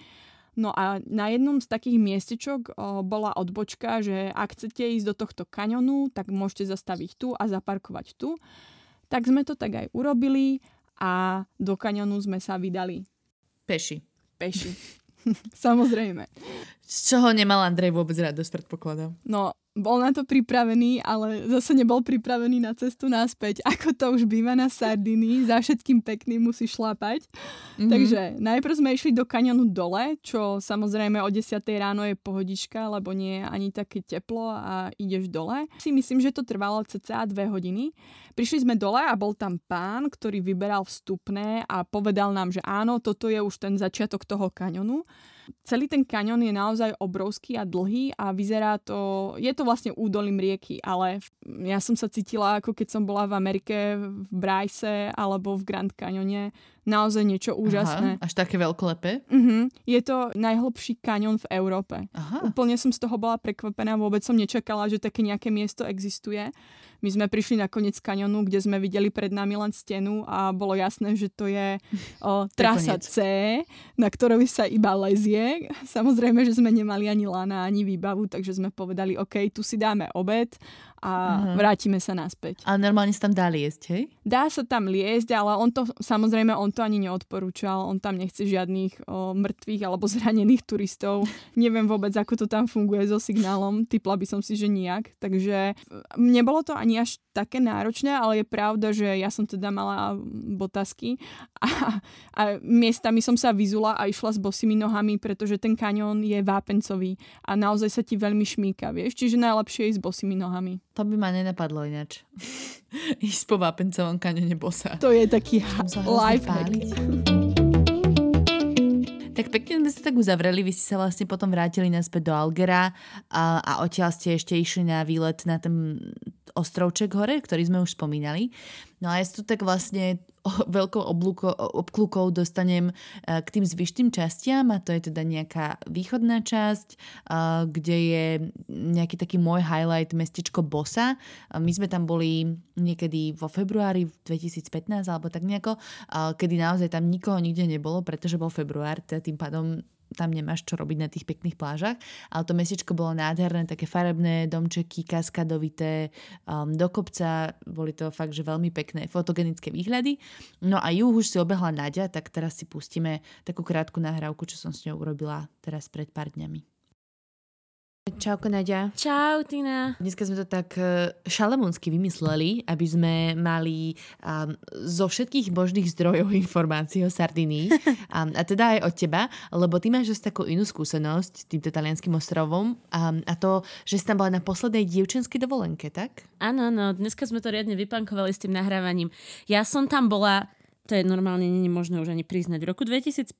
No a na jednom z takých miestečok bola odbočka, že ak chcete ísť do tohto kaňonu, tak môžete zastaviť tu a zaparkovať tu. Tak sme to tak aj urobili a do kaňonu sme sa vydali. Peši. Samozrejme. Z čoho nemal Andrej vôbec radosť, predpokladám? No, bol na to pripravený, ale zase nebol pripravený na cestu naspäť. Ako to už býva na Sardínii, za všetkým pekným musí šlapať. Mm-hmm. Takže najprv sme išli do kanionu dole, čo samozrejme o 10 ráno je pohodička, lebo nie je ani také teplo a ideš dole. Si myslím, že to trvalo cca 2 hodiny. Prišli sme dole a bol tam pán, ktorý vyberal vstupné a povedal nám, že áno, toto je už ten začiatok toho kanionu. Celý ten kaňon je naozaj obrovský a dlhý a vyzerá to... Je to vlastne údolím rieky, ale ja som sa cítila, ako keď som bola v Amerike, v Bryce alebo v Grand Canyone. Naozaj niečo úžasné. Aha, až také veľkolepé? Uh-huh. Je to najhlbší kaňon v Európe. Aha. Úplne som z toho bola prekvapená, vôbec som nečakala, že také nejaké miesto existuje. My sme prišli na koniec kaňonu, kde sme videli pred nami len stenu a bolo jasné, že to je trasa C, na ktorej sa iba lezie. Samozrejme, že sme nemali ani lana, ani výbavu, takže sme povedali, OK, tu si dáme obed a vrátime sa naspäť. A normálne sa tam dá liesť, hej? Dá sa tam liesť, ale on to ani neodporúčal, on tam nechce žiadnych mŕtvych alebo zranených turistov. Neviem vôbec, ako to tam funguje so signálom, typla by som si, že nijak. Takže nebolo to ani až také náročné, ale je pravda, že ja som teda mala botasky a miestami som sa vyzula a išla s bosými nohami, pretože ten kaňón je vápencový a naozaj sa ti veľmi šmýka, vieš, čiže najlepšie je ísť s bosými nohami. To by ma nenapadlo ináč. Ísť po vápencovom kaňone bosa. To je taký lifehack. Tak pekne sme sa tak uzavreli, vy ste sa vlastne potom vrátili naspäť do Alghera a odtiaľ ste ešte išli na výlet na ten ostrovček hore, ktorý sme už spomínali. No a ja sa tu tak vlastne veľkou obklukou dostanem k tým zvyšným častiam a to je teda nejaká východná časť, kde je nejaký taký môj highlight mestečko Bosa. My sme tam boli niekedy vo februári 2015 alebo tak nejako, kedy naozaj tam nikoho nikde nebolo, pretože bol február, teda tým pádom tam nemáš čo robiť na tých pekných plážach, ale to mestečko bolo nádherné, také farebné domčeky, kaskadovité, do kopca, boli to fakt, že veľmi pekné fotogenické výhľady. No a juh už si obehla Naďa, tak teraz si pustíme takú krátku nahrávku, čo som s ňou urobila teraz pred pár dňami. Čauko, Naďa. Čau, Tina. Dneska sme to tak šalamúnsky vymysleli, aby sme mali zo všetkých možných zdrojov informácií o Sardínii a teda aj od teba, lebo ty máš zase takú inú skúsenosť s týmto talianským ostrovom a to, že si tam bola na poslednej dievčenskej dovolenke, tak? Áno, no, dneska sme to riadne vypankovali s tým nahrávaním. Ja som tam bola... To je normálne, nie je možné už ani priznať. V roku 2015,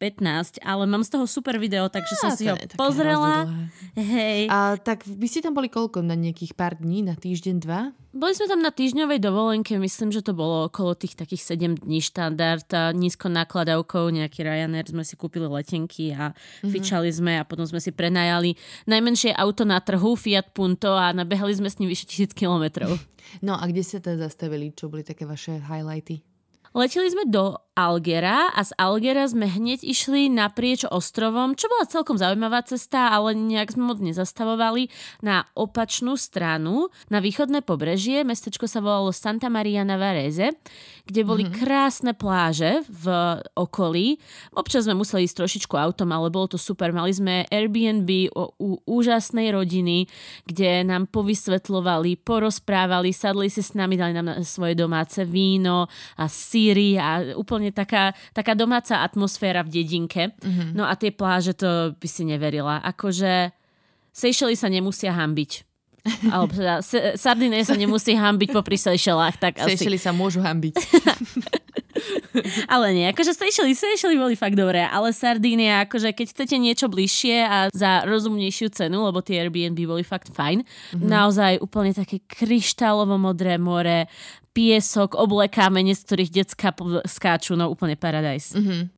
ale mám z toho super video, takže som si ho pozrela. Hej. A tak vy ste tam boli koľko? Na nejakých pár dní? Na týždeň, dva? Boli sme tam na týždňovej dovolenke. Myslím, že to bolo okolo tých takých 7 dní štandard. Nízko nákladovkou, nejaký Ryanair, sme si kúpili letenky a fičali sme a potom sme si prenajali najmenšie auto na trhu, Fiat Punto a nabehali sme s ním vyše 1000 kilometrov. No a kde ste teda zastavili? Čo boli také vaše highlighty? Leteli sme do Alghera a z Alghera sme hneď išli naprieč ostrovom, čo bola celkom zaujímavá cesta, ale nejak sme moc nezastavovali, na opačnú stranu, na východné pobrežie. Mestečko sa volalo Santa Maria na Varese, kde boli krásne pláže v okolí. Občas sme museli ísť trošičku autom, ale bolo to super. Mali sme Airbnb u úžasnej rodiny, kde nám povysvetľovali, porozprávali, sadli si s nami, dali nám svoje domáce víno a sír a úplne taká domáca atmosféra v dedinke. Mm-hmm. No a tie pláže, to by si neverila. Akože Seychely sa nemusia hanbiť. Alebo teda Sardinia sa nemusí hanbiť popri Seychellách, tak asi. Seychely sa môžu hanbiť. Ale nie, akože Seychely boli fakt dobré, ale Sardínia, akože keď chcete niečo bližšie a za rozumnejšiu cenu, lebo tie Airbnb boli fakt fajn, naozaj úplne také kryštálovo modré more, piesok, oblé kamene, z ktorých decká skáču, no úplne paradise.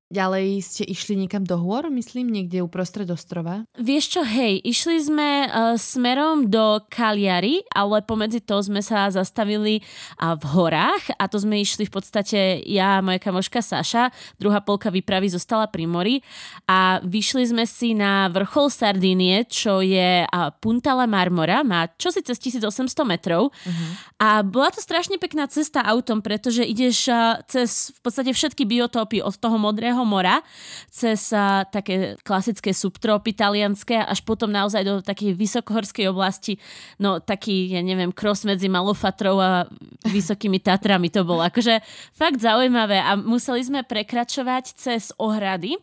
Ďalej ste išli niekam do hôr, myslím, niekde uprostred ostrova? Vieš čo, hej, išli sme smerom do Cagliari, ale pomedzi to sme sa zastavili v horách a to sme išli v podstate ja a moja kamoška Saša, druhá polka výpravy zostala pri mori a vyšli sme si na vrchol Sardínie, čo je Punta La Marmora, má čo si cez 1800 metrov a bola to strašne pekná cesta autom, pretože ideš cez v podstate všetky biotópy od toho modrého Stredozemného mora cez také klasické subtrópy talianské až potom naozaj do takej vysokohorskej oblasti, no taký, ja neviem, kros medzi Malofatrou a Vysokými Tatrami to bolo. Akože fakt zaujímavé a museli sme prekračovať cez ohrady.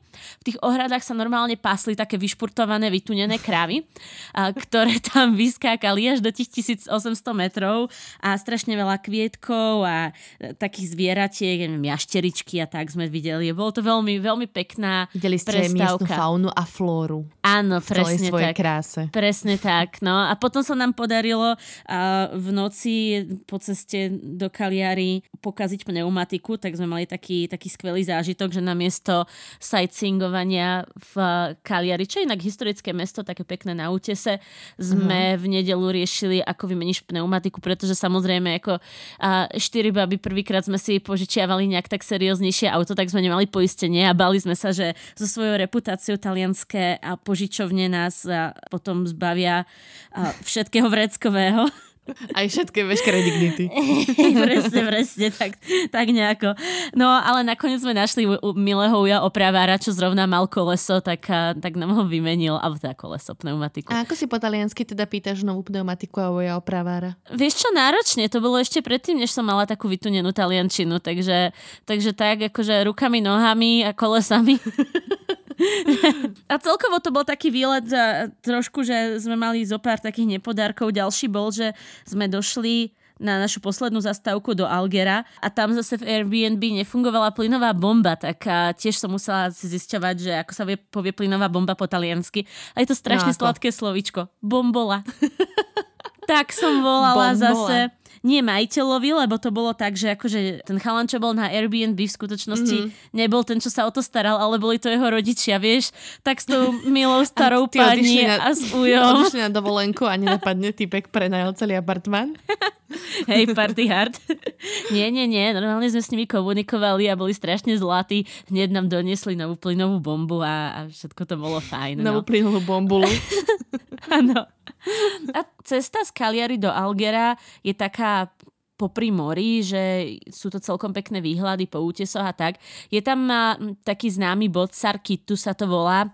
V tých ohradách sa normálne pasli také vyšpurtované, vytunené krávy, ktoré tam vyskákali až do tých 1800 metrov a strašne veľa kvietkov a takých zvieratiek, ja neviem, jašteričky a tak sme videli. Bolo to veľmi, veľmi pekná prestávka. Videli ste miestnu faunu a flóru. Áno, presne tak. Kráse. Presne tak. No a potom sa nám podarilo v noci po ceste do Cagliari pokaziť pneumatiku, tak sme mali taký skvelý zážitok, že namiesto sightseeingovania v Cagliari, čo inak historické mesto, také pekné na útese, sme v nedeľu riešili, ako vymeniš pneumatiku, pretože samozrejme ako 4 baby prvýkrát sme si požičiavali nejak tak serióznejšie auto, tak sme nemali poistenie a bali sme sa, že so svojou reputáciou talianské a požičovne nás potom zbavia všetkého vreckového. Aj všetké veškeré dignity. Presne, tak nejako. No, ale nakoniec sme našli milého uja opravára, čo zrovna mal koleso, tak nám ho vymenil, alebo teda koleso, pneumatiku. A ako si po taliansky teda pýtaš novú pneumatiku a uja opravára? Vieš čo, náročne, to bolo ešte predtým, než som mala takú vytunenú taliančinu, takže tak, akože rukami, nohami a kolesami. A celkovo to bol taký výlet trošku, že sme mali zo pár takých nepodárkov. Ďalší bol, že sme došli na našu poslednú zastávku do Alghera a tam zase v Airbnb nefungovala plynová bomba, tak tiež som musela si zisťovať, že ako sa povie plynová bomba po taliansky. A je to strašne sladké slovíčko. Bombola. Tak som volala bombola. Zase... Nie majiteľovi, lebo to bolo tak, že akože ten chalan, čo bol na Airbnb v skutočnosti, nebol ten, čo sa o to staral, ale boli to jeho rodičia, vieš? Tak s tou milou starou pani a s ujom. Odišli na dovolenku a nenapadne týpek prenajal celý apartman. Hej, party hard. Nie, normálne sme s nimi komunikovali a boli strašne zlatí. Hneď nám doniesli novú plynovú bombu a všetko to bolo fajn. Novú plynovú bombulu. Áno. A cesta z Cagliari do Alghera je taká popri mori, že sú to celkom pekné výhľady po útesoch a tak. Je tam taký známy bod Sarkitu sa to volá,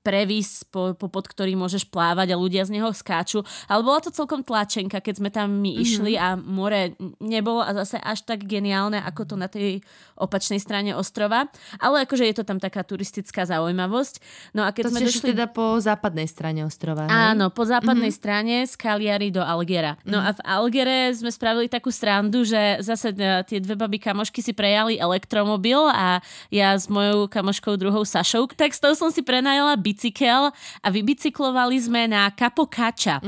previs, pod ktorý môžeš plávať a ľudia z neho skáču. Ale bola to celkom tlačenka, keď sme tam my išli a more nebolo a zase až tak geniálne, ako to na tej opačnej strane ostrova. Ale akože je to tam taká turistická zaujímavosť. No a keď to sme došli teda po západnej strane ostrova. Áno, po západnej strane z Cagliari do Alghera. No a v Alghere sme spravili takú srandu, že zase tie dve baby kamošky si prejali elektromobil a ja s mojou kamoškou druhou Sašou, tak s tou som si prenajala bicykel a vybicyklovali sme na Capo Caccia,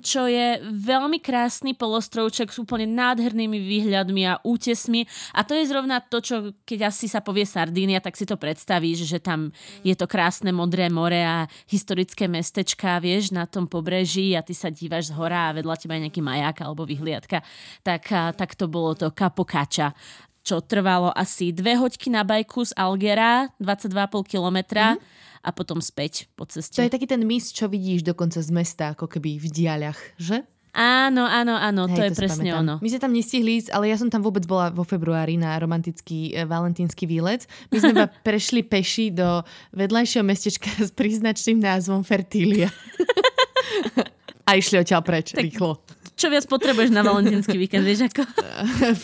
čo je veľmi krásny polostrovček s úplne nádhernými výhľadmi a útesmi a to je zrovna to, čo keď asi sa povie Sardínia, tak si to predstavíš, že tam je to krásne modré more a historické mestečká, vieš, na tom pobreží a ty sa dívaš z hora a vedľa teba je nejaký maják alebo vyhliadka. Tak to bolo to Capo Caccia, čo trvalo asi 2 hodiny na bajku z Alghera, 22,5 kilometra a potom späť po ceste. To je taký ten mist, čo vidíš dokonca z mesta, ako keby v diaľach, že? Áno, hej, to je presne ono. My sme tam nestihli ísť, ale ja som tam vôbec bola vo februári na romantický valentínsky výlet. My sme iba prešli peši do vedľajšieho mestečka s príznačným názvom Fertília. A išli odtiaľ preč, tak... rýchlo. Čo viac potrebuješ na valentínsky víkend, vieš ako?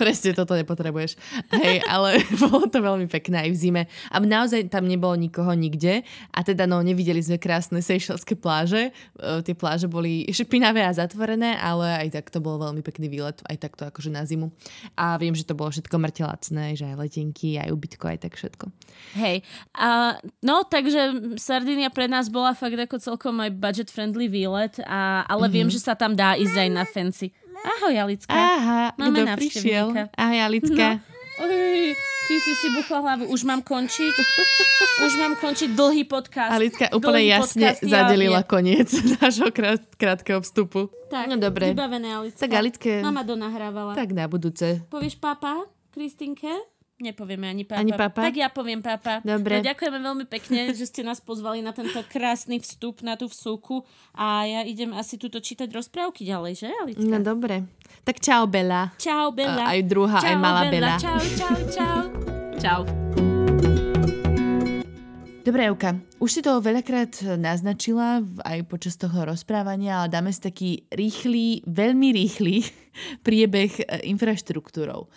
Presne, toto nepotrebuješ. Hej, ale bolo to veľmi pekné aj v zime. A naozaj tam nebolo nikoho nikde. A teda, no, nevideli sme krásne sejšelské pláže. Tie pláže boli špinavé a zatvorené, ale aj tak to bol veľmi pekný výlet. Aj takto akože na zimu. A viem, že to bolo všetko mŕtelacné, že aj letenky, aj ubytko, aj tak všetko. Hej, no, takže Sardínia pre nás bola fakt ako celkom aj budget-friendly výlet, ale viem, že sa tam dá ísť aj na fancy. Ahoj, Alicka. Aha, máme návštevníka. Ahoj, Alicka. No. Oj, ty si buchla hlavu. Už mám končiť dlhý podcast. Alicka úplne jasne zadelila koniec nášho krátkeho vstupu. Tak, no dobre. Vybavené, Alicka. Tak, Alicka. Mama donahrávala. Tak na budúce. Povieš pápa Kristinke? Nepovieme ani pápa. Tak ja poviem pápa. Dobre. No, ďakujeme veľmi pekne, že ste nás pozvali na tento krásny vstup, na tú vsúku a ja idem asi tuto čítať rozprávky ďalej, že, Alicka? No dobre. Tak čau, Bela. Čau, Bela. Aj druhá, čau, aj malá Bela. Čau, čau, čau. Čau. Dobre, Euka, už si to veľakrát naznačila aj počas toho rozprávania, ale dáme si taký rýchly, veľmi rýchly priebeh infraštruktúrou.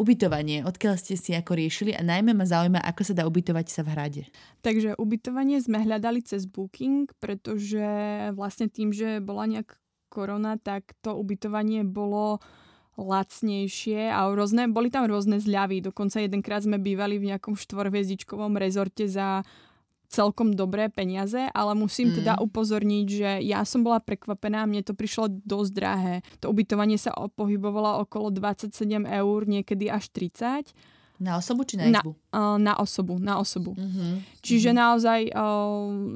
Ubytovanie, odkiaľ ste si ako riešili a najmä ma zaujíma, ako sa dá ubytovať sa v hrade. Takže ubytovanie sme hľadali cez Booking, pretože vlastne tým, že bola nejak korona, tak to ubytovanie bolo lacnejšie a boli tam rôzne zľavy. Dokonca jedenkrát sme bývali v nejakom štvorhviezdičkovom rezorte za celkom dobré peniaze, ale musím teda upozorniť, že ja som bola prekvapená, mne to prišlo dosť drahé. To ubytovanie sa pohybovalo okolo 27 eur, niekedy až 30. Na osobu či na izbu? Na osobu. Čiže naozaj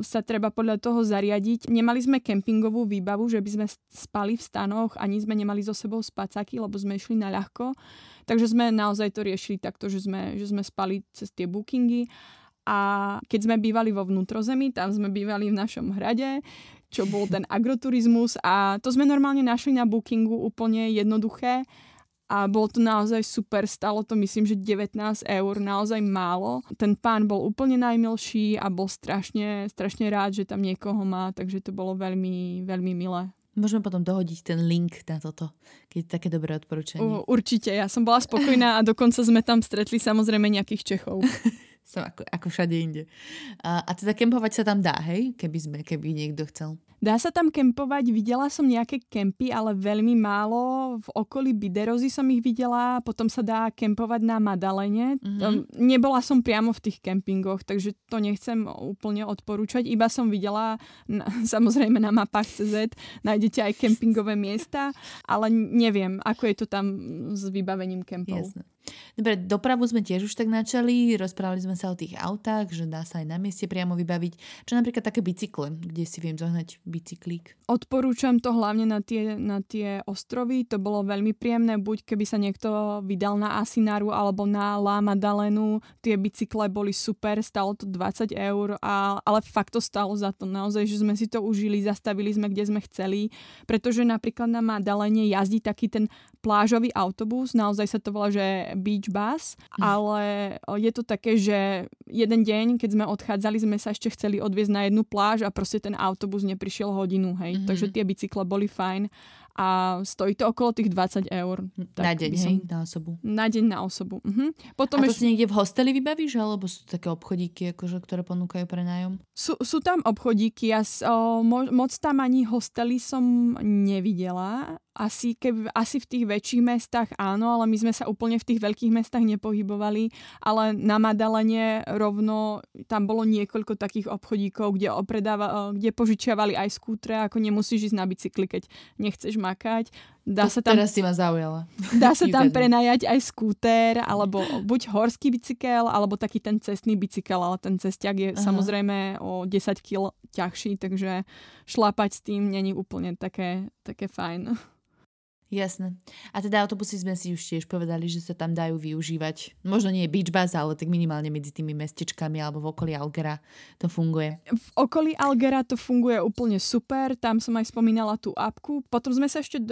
sa treba podľa toho zariadiť. Nemali sme kempingovú výbavu, že by sme spali v stanoch, ani sme nemali so sebou spacáky, lebo sme išli na ľahko. Takže sme naozaj to riešili takto, že sme spali cez tie bookingy. A keď sme bývali vo vnútrozemí, tam sme bývali v našom hrade, čo bol ten agroturizmus. A to sme normálne našli na bookingu úplne jednoduché. A bolo to naozaj super, stalo to myslím, že 19 eur, naozaj málo. Ten pán bol úplne najmilší a bol strašne rád, že tam niekoho má, takže to bolo veľmi, veľmi milé. Môžeme potom dohodiť ten link na toto, keď je také dobré odporúčanie. Určite, ja som bola spokojná a dokonca sme tam stretli samozrejme nejakých Čechov. Som ako všade inde. A teda kempovať sa tam dá, hej? Keby niekto chcel. Dá sa tam kempovať. Videla som nejaké kempy, ale veľmi málo. V okolí Bidderozy som ich videla. Potom sa dá kempovať na Maddalene. Nebola som priamo v tých kempingoch, takže to nechcem úplne odporúčať. Iba som videla, samozrejme na mapách CZ, nájdete aj kempingové miesta, ale neviem, ako je to tam s vybavením kempov. Jasné. Dobre, dopravu sme tiež už tak načali, rozprávali sme sa o tých autách, že dá sa aj na mieste priamo vybaviť, čo napríklad také bicykle, kde si viem zohnať bicyklík. Odporúčam to hlavne na tie ostrovy, to bolo veľmi príjemné, buď keby sa niekto vydal na Asinaru alebo na La Maddalenu, tie bicykle boli super, stalo to 20 eur, ale fakt to stalo za to naozaj, že sme si to užili, zastavili sme kde sme chceli, pretože napríklad na Maddalene jazdí taký ten plážový autobus, naozaj sa to volá, že beach bus, ale je to také, že jeden deň, keď sme odchádzali, sme sa ešte chceli odviezť na jednu pláž a proste ten autobus neprišiel hodinu, hej. Takže tie bicykle boli fajn a stojí to okolo tých 20 eur. Na deň, hej? Na osobu. Na deň, na osobu. Potom a to si niekde v hosteli vybavíš, alebo sú také obchodíky, akože, ktoré ponúkajú prenájom? Sú tam obchodíky, moc tam ani hostely som nevidela. Asi v tých väčších mestách áno, ale my sme sa úplne v tých veľkých mestách nepohybovali, ale na Maddalene rovno tam bolo niekoľko takých obchodíkov, kde požičiavali aj skútre, ako nemusíš ísť na bicykli, keď nechceš makať. Teraz si ma zaujala. Dá sa tam prenajať aj skúter, alebo buď horský bicykel, alebo taký ten cestný bicykel, ale ten cesťak je samozrejme o 10 kg ťažší, takže šlápať s tým není úplne také fajn. Jasné. A teda autobusy sme si už tiež povedali, že sa tam dajú využívať. Možno nie beach bus, ale tak minimálne medzi tými mestečkami alebo v okolí Alghera to funguje. V okolí Alghera to funguje úplne super. Tam som aj spomínala tú apku. Potom sme sa ešte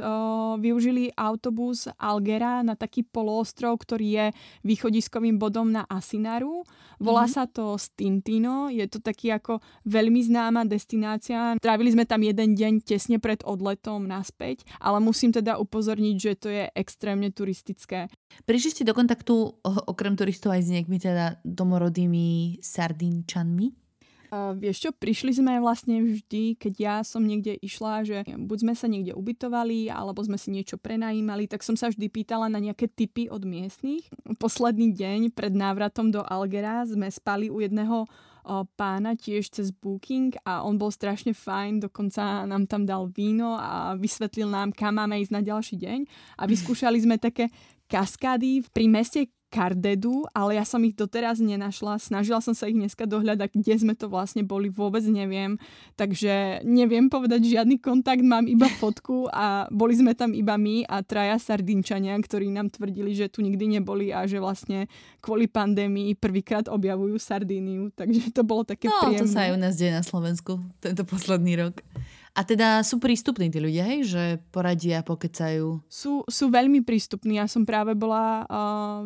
využili autobus Alghera na taký poloostrov, ktorý je východiskovým bodom na Asinaru. Volá sa to Stintino. Je to taký ako veľmi známa destinácia. Trávili sme tam jeden deň tesne pred odletom naspäť, ale musím teda upozorniť, že to je extrémne turistické. Prišli ste do kontaktu okrem turistov aj s niekými teda domorodými Sardínčanmi? Vieš čo, prišli sme vlastne vždy, keď ja som niekde išla, že buď sme sa niekde ubytovali, alebo sme si niečo prenajímali, tak som sa vždy pýtala na nejaké tipy od miestnych. Posledný deň pred návratom do Alghera sme spali u jedného pána tiež cez Booking a on bol strašne fajn, dokonca nám tam dal víno a vysvetlil nám, kam máme ísť na ďalší deň a vyskúšali sme také kaskády pri meste Kardedu, ale ja som ich doteraz nenašla. Snažila som sa ich dneska dohľadať, kde sme to vlastne boli, vôbec neviem. Takže neviem povedať žiadny kontakt, mám iba fotku a boli sme tam iba my a traja Sardínčania, ktorí nám tvrdili, že tu nikdy neboli a že vlastne kvôli pandémii prvýkrát objavujú Sardíniu. Takže to bolo také príjemné. No, to sa aj u nás deje na Slovensku tento posledný rok. A teda sú prístupní tí ľudia, hej? Že poradia, pokecajú? Sú veľmi prístupní. Ja som práve bola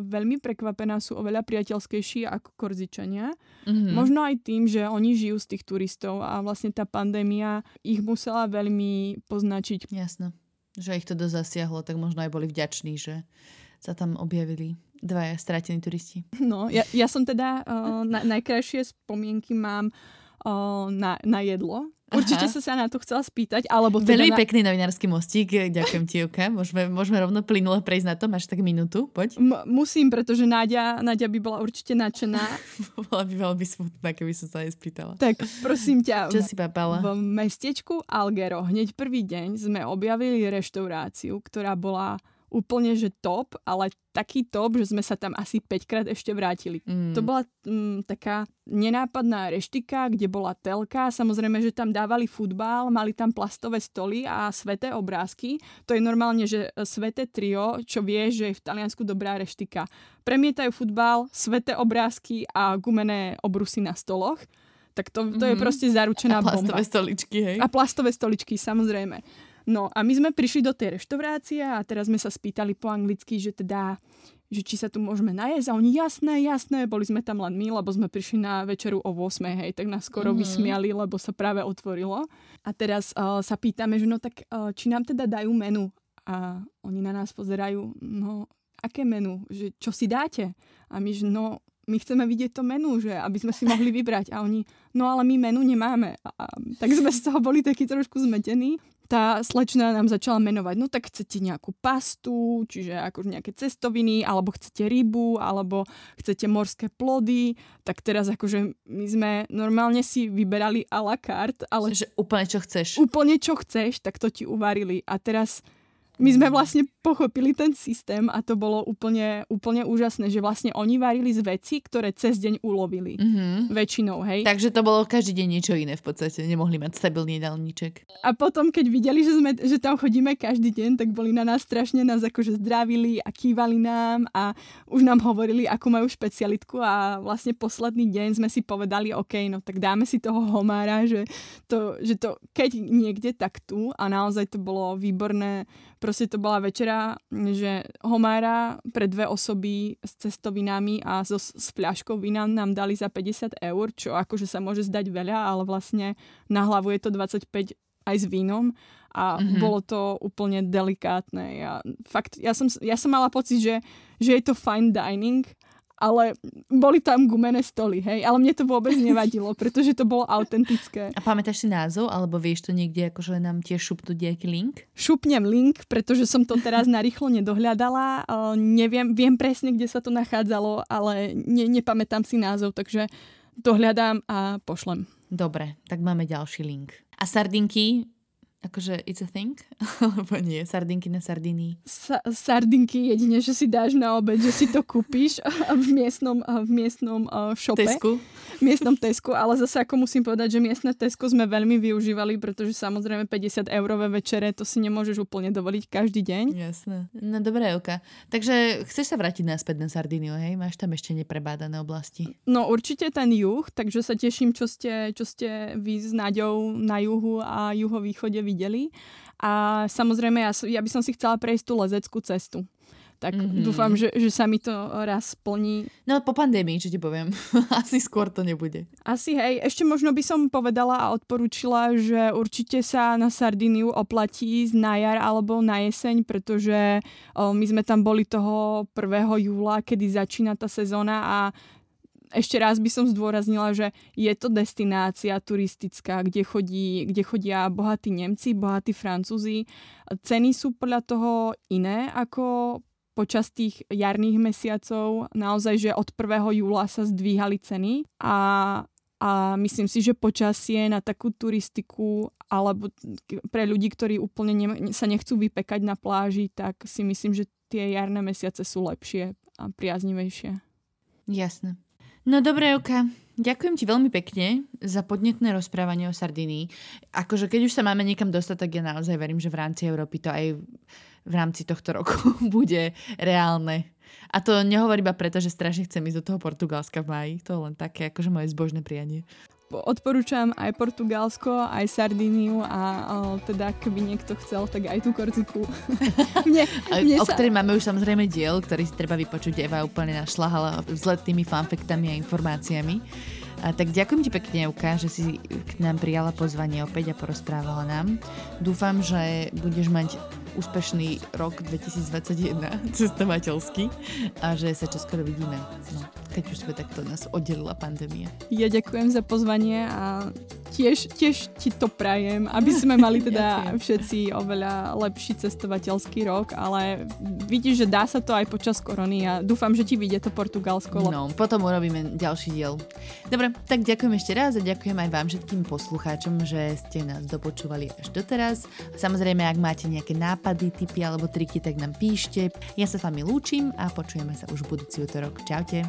veľmi prekvapená. Sú oveľa priateľskejší ako Korzičania. Mm-hmm. Možno aj tým, že oni žijú z tých turistov a vlastne tá pandémia ich musela veľmi poznačiť. Jasné. Že ich to dozasiahlo, tak možno aj boli vďační, že sa tam objavili dvaja strátení turisti. No, ja som teda najkrajšie spomienky mám na jedlo. Určite som sa na to chcela spýtať. Alebo teda veľmi pekný novinársky mostík. Ďakujem ti, Euka. Môžeme rovno plynule prejsť na to. Máš tak minútu? Poď. Musím, pretože Naďa by bola určite nadšená. Bola by veľmi smutná, keby som sa jej spýtala. Tak prosím ťa. Čo si papala? V mestečku Alghero hneď prvý deň sme objavili reštauráciu, ktorá bola úplne že top, ale taký top, že sme sa tam asi 5-krát ešte vrátili. Mm. To bola taká nenápadná reštika, kde bola telka, samozrejme, že tam dávali futbal, mali tam plastové stoly a sveté obrázky. To je normálne, že sveté trio, čo vie, že je v Taliansku dobrá reštika. Premietajú futbal, sveté obrázky a gumené obrusy na stoloch. Tak to je proste zaručená bomba. A plastové stoličky, hej? A plastové stoličky, samozrejme. No a my sme prišli do tej reštaurácie a teraz sme sa spýtali po anglicky, že teda, že či sa tu môžeme najesť. A oni jasné, boli sme tam len my, lebo sme prišli na večeru o 8, hej, tak nás skoro vysmiali, lebo sa práve otvorilo. A teraz sa pýtame, že no tak, či nám teda dajú menu. A oni na nás pozerajú, no aké menu, že čo si dáte? A my, že no, my chceme vidieť to menu, že aby sme si mohli vybrať. A oni, no ale my menu nemáme. A tak sme z toho boli takí trošku zmetení. Tá slečna nám začala menovať, no tak chcete nejakú pastu, čiže akože nejaké cestoviny, alebo chcete rybu, alebo chcete morské plody. Tak teraz akože my sme normálne si vyberali à la carte. Ale že úplne čo chceš. Úplne čo chceš, tak to ti uvarili. A teraz my sme vlastne pochopili ten systém a to bolo úplne úžasné, že vlastne oni varili z vecí, ktoré cez deň ulovili. Mm-hmm. Väčšinou, hej. Takže to bolo každý deň niečo iné v podstate. Nemohli mať stabilný jedálniček. A potom, keď videli, že tam chodíme každý deň, tak boli na nás strašne, nás akože zdravili a kývali nám a už nám hovorili, akú majú špecialitku a vlastne posledný deň sme si povedali, OK, no tak dáme si toho homára, že to keď niekde, tak tu. A naozaj to bolo výborné. Proste to bola večera, že homára pre 2 osoby s cestovinami a s fľaškou vína nám dali za 50 €, čo akože sa môže zdať veľa, ale vlastne na hlavu je to 25 aj s vínom a bolo to úplne delikátne. Ja som mala pocit, že je to fine dining, ale boli tam gumené stoly, hej. Ale mne to vôbec nevadilo, pretože to bolo autentické. A pamätáš si názov, alebo vieš to niekde, akože nám tiež šupnúť nejaký link? Šupnem link, pretože som to teraz narýchlo nedohľadala. Viem presne, kde sa to nachádzalo, ale nepamätám si názov, takže dohľadám a pošlem. Dobre, tak máme ďalší link. A sardinky... Akože it's a thing? Alebo nie? Sardinky na Sardínii. Sardinky jedine, že si dáš na obed, že si to kúpiš v miestnom shope. Tesku. V miestnom Tesku, ale zase ako musím povedať, že miestne Tesku sme veľmi využívali, pretože samozrejme 50-eurové večere, to si nemôžeš úplne dovoliť každý deň. Jasné. No dobré, Euka. Takže chceš sa vrátiť naspäť na Sardíniu, hej? Máš tam ešte neprebádané oblasti. No určite ten juh, takže sa teším, čo ste vy s Naďou na juhu a juhovýchode videli. A samozrejme, ja by som si chcela prejsť tú lezeckú cestu. Tak dúfam, že sa mi to raz splní. No po pandémii, čo ti poviem. Asi skôr to nebude. Asi hej. Ešte možno by som povedala a odporúčila, že určite sa na Sardíniu oplatí na jar alebo na jeseň, pretože my sme tam boli toho 1. júla, kedy začína tá sezóna a ešte raz by som zdôraznila, že je to destinácia turistická, kde chodia bohatí Nemci, bohatí Francúzi. Ceny sú podľa toho iné ako počas tých jarných mesiacov. Naozaj, že od 1. júla sa zdvíhali ceny a myslím si, že počasie na takú turistiku alebo pre ľudí, ktorí úplne sa nechcú vypekať na pláži, tak si myslím, že tie jarné mesiace sú lepšie a priaznivejšie. Jasné. No dobré, Euka. Ďakujem ti veľmi pekne za podnetné rozprávanie o Sardínii. Akože keď už sa máme niekam dostať, tak ja naozaj verím, že v rámci Európy to aj v rámci tohto roku bude reálne. A to nehovorím iba preto, že strašne chcem ísť do toho Portugalska v máji. To je len také akože moje zbožné prianie. odporúčam aj Portugalsko, aj Sardíniu a teda, keby niekto chcel, tak aj tú Korziku. mne o ktorej máme už samozrejme diel, ktorý si treba vypočuť. Eva úplne našlahala s letnými fanfektami a informáciami. A tak ďakujem ti pekne, Euka, že si k nám prijala pozvanie opäť a porozprávala nám. Dúfam, že budeš mať úspešný rok 2021 cestovateľský a že sa čoskoro vidíme. No, keď už sme takto nás oddelila pandémia. Ja ďakujem za pozvanie a tiež ti to prajem, aby sme mali teda všetci oveľa lepší cestovateľský rok, ale vidíš, že dá sa to aj počas korony a dúfam, že ti vyjde to Portugalsko. No, potom urobíme ďalší diel. Dobre, tak ďakujem ešte raz a ďakujem aj vám všetkým poslucháčom, že ste nás dopočúvali až doteraz. Samozrejme, ak máte nejaké nápady, tipy alebo triky, tak nám píšte. Ja sa s vami lúčim a počujeme sa už budúci utorok. Čaute.